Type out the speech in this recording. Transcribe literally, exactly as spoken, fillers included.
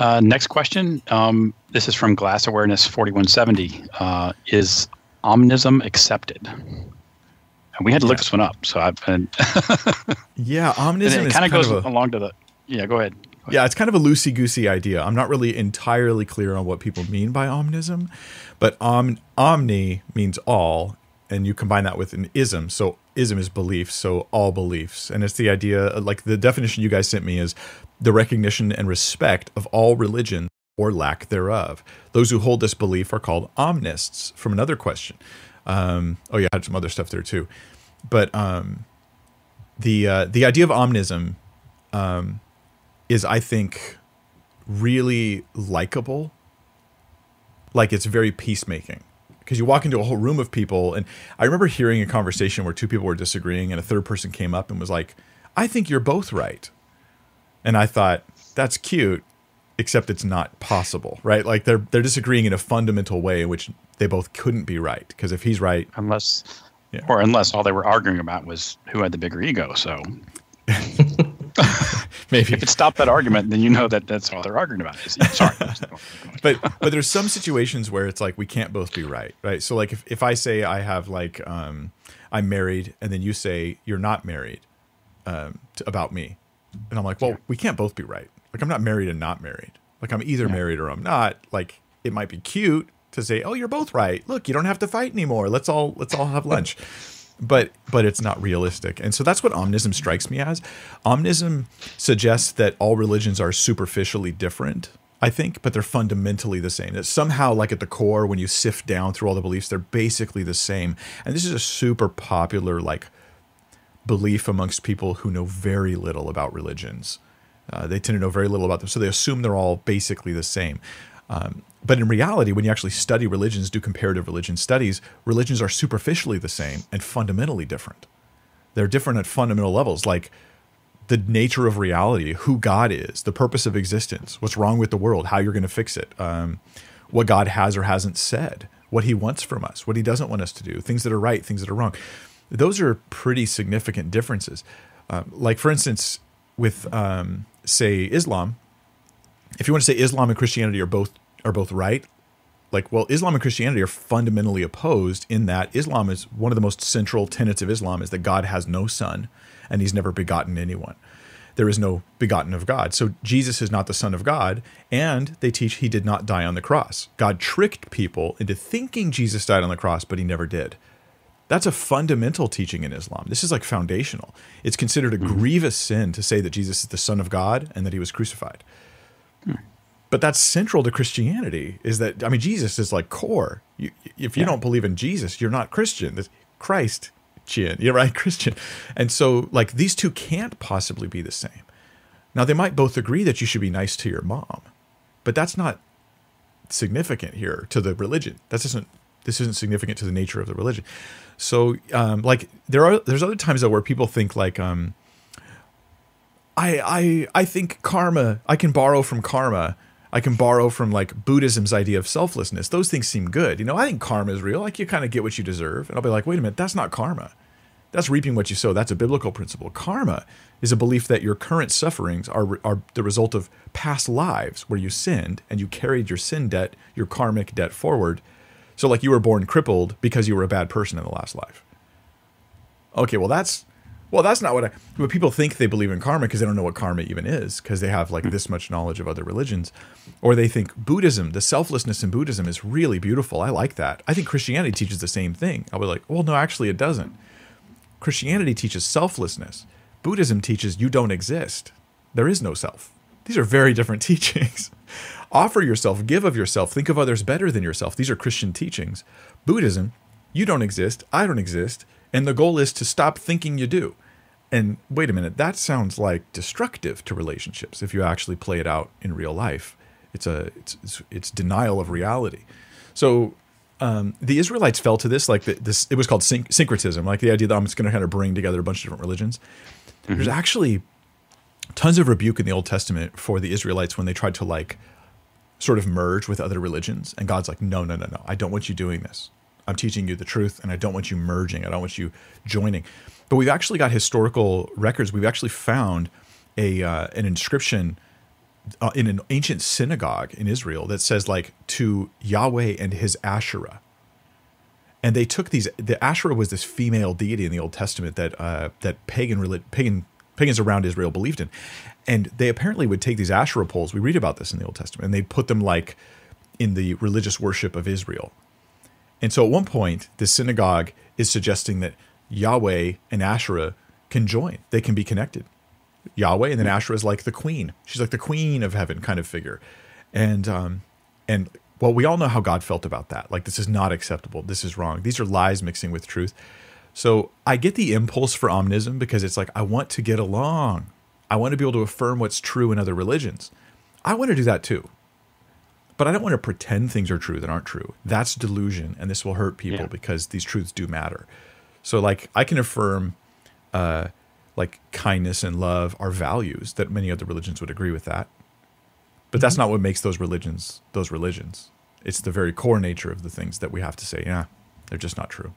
Uh, next question. Um, this is from Glass Awareness forty-one seventy. Uh, is omnism accepted? And we had to look yeah. this one up. So I've been. yeah, omnism. And it kind of goes kind of a, along to the. Yeah, go ahead. go ahead. Yeah, it's kind of a loosey goosey idea. I'm not really entirely clear on what people mean by omnism, but om, omni means all, and you combine that with an ism. So ism is belief, so all beliefs. And it's the idea, like the definition you guys sent me is the recognition and respect of all religion or lack thereof. Those who hold this belief are called omnists, from another question. Um, oh yeah, I had some other stuff there too. But um, the, uh, the idea of omnism um, is, I think, really likable. Like, it's very peacemaking. Because you walk into a whole room of people, and I remember hearing a conversation where two people were disagreeing, and a third person came up and was like, I think you're both right. And I thought, that's cute, except it's not possible, right? Like, they're they're disagreeing in a fundamental way in which they both couldn't be right. Because if he's right... Unless, yeah. or unless all they were arguing about was who had the bigger ego, so... Maybe. If it stopped that argument, then you know that that's all they're arguing about. Sorry. but but there's some situations where it's like we can't both be right, right? So like if, if I say I have like um, I'm married, and then you say you're not married um, to, about me, and I'm like, well, yeah. we can't both be right. Like I'm not married and not married. Like I'm either yeah. married or I'm not. Like it might be cute to say, oh, you're both right. Look, you don't have to fight anymore. Let's all let's all have lunch. But but it's not realistic. And so that's what omnism strikes me as. Omnism suggests that all religions are superficially different, I think, but they're fundamentally the same. That somehow, like at the core, when you sift down through all the beliefs, they're basically the same. And this is a super popular like belief amongst people who know very little about religions. Uh, they tend to know very little about them, so they assume they're all basically the same. Um, but in reality, when you actually study religions, do comparative religion studies, religions are superficially the same and fundamentally different. They're different at fundamental levels, like the nature of reality, who God is, the purpose of existence, what's wrong with the world, how you're going to fix it, um, what God has or hasn't said, what he wants from us, what he doesn't want us to do, things that are right, things that are wrong. Those are pretty significant differences. Um, like, for instance, with, um, say, Islam, if you want to say Islam and Christianity are both are both right, like, well, Islam and Christianity are fundamentally opposed in that Islam is one of the most central tenets of Islam is that God has no son and he's never begotten anyone. There is no begotten of God. So Jesus is not the son of God, and they teach he did not die on the cross. God tricked people into thinking Jesus died on the cross, but he never did. That's a fundamental teaching in Islam. This is like foundational. It's considered a mm-hmm. grievous sin to say that Jesus is the son of God and that he was crucified. Hmm. But that's central to Christianity, is that, I mean, Jesus is like core. You, if you yeah. don't believe in Jesus, you're not Christian. That's Christ, you're right, Christian. And so, like, these two can't possibly be the same. Now, they might both agree that you should be nice to your mom, but that's not significant here to the religion. That isn't, this isn't significant to the nature of the religion. So, um, like, there are there's other times, though, where people think, like, um, I, I, I think karma, I can borrow from karma. I can borrow from like Buddhism's idea of selflessness. Those things seem good. You know, I think karma is real. Like you kind of get what you deserve. And I'll be like, wait a minute, that's not karma. That's reaping what you sow. That's a biblical principle. Karma is a belief that your current sufferings are, are the result of past lives where you sinned and you carried your sin debt, your karmic debt forward. So like you were born crippled because you were a bad person in the last life. Okay, well, that's... Well, that's not what I, but people think they believe in karma because they don't know what karma even is, because they have like this much knowledge of other religions. Or they think Buddhism, the selflessness in Buddhism is really beautiful. I like that. I think Christianity teaches the same thing. I'll be like, well, no, actually it doesn't. Christianity teaches selflessness. Buddhism teaches you don't exist. There is no self. These are very different teachings. Offer yourself, give of yourself, think of others better than yourself. These are Christian teachings. Buddhism, you don't exist. I don't exist. And the goal is to stop thinking you do. And wait a minute, that sounds like destructive to relationships if you actually play it out in real life. It's a it's it's, it's denial of reality. So um, the Israelites fell to this like the, this. It was called sync, syncretism, like the idea that I'm just going to kind of bring together a bunch of different religions. Mm-hmm. There's actually tons of rebuke in the Old Testament for the Israelites when they tried to like sort of merge with other religions. And God's like, no, no, no, no, I don't want you doing this. I'm teaching you the truth, and I don't want you merging. I don't want you joining. But we've actually got historical records. We've actually found a uh, an inscription uh, in an ancient synagogue in Israel that says like to Yahweh and his Asherah. And they took these, the Asherah was this female deity in the Old Testament that uh, that pagan, pagan pagans around Israel believed in. And they apparently would take these Asherah poles, we read about this in the Old Testament, and they put them like in the religious worship of Israel. And so at one point, the synagogue is suggesting that Yahweh and Asherah can join. They can be connected. Yahweh, and then Asherah is like the queen. She's like the queen of heaven kind of figure. And, um, and well, we all know how God felt about that. Like, this is not acceptable. This is wrong. These are lies mixing with truth. So I get the impulse for omnism because it's like, I want to get along. I want to be able to affirm what's true in other religions. I want to do that too. But I don't want to pretend things are true that aren't true. That's delusion, and this will hurt people yeah. because these truths do matter. So, like, I can affirm, uh, like, kindness and love are values that many other religions would agree with that. But mm-hmm. that's not what makes those religions those religions. It's the very core nature of the things that we have to say, yeah, they're just not true.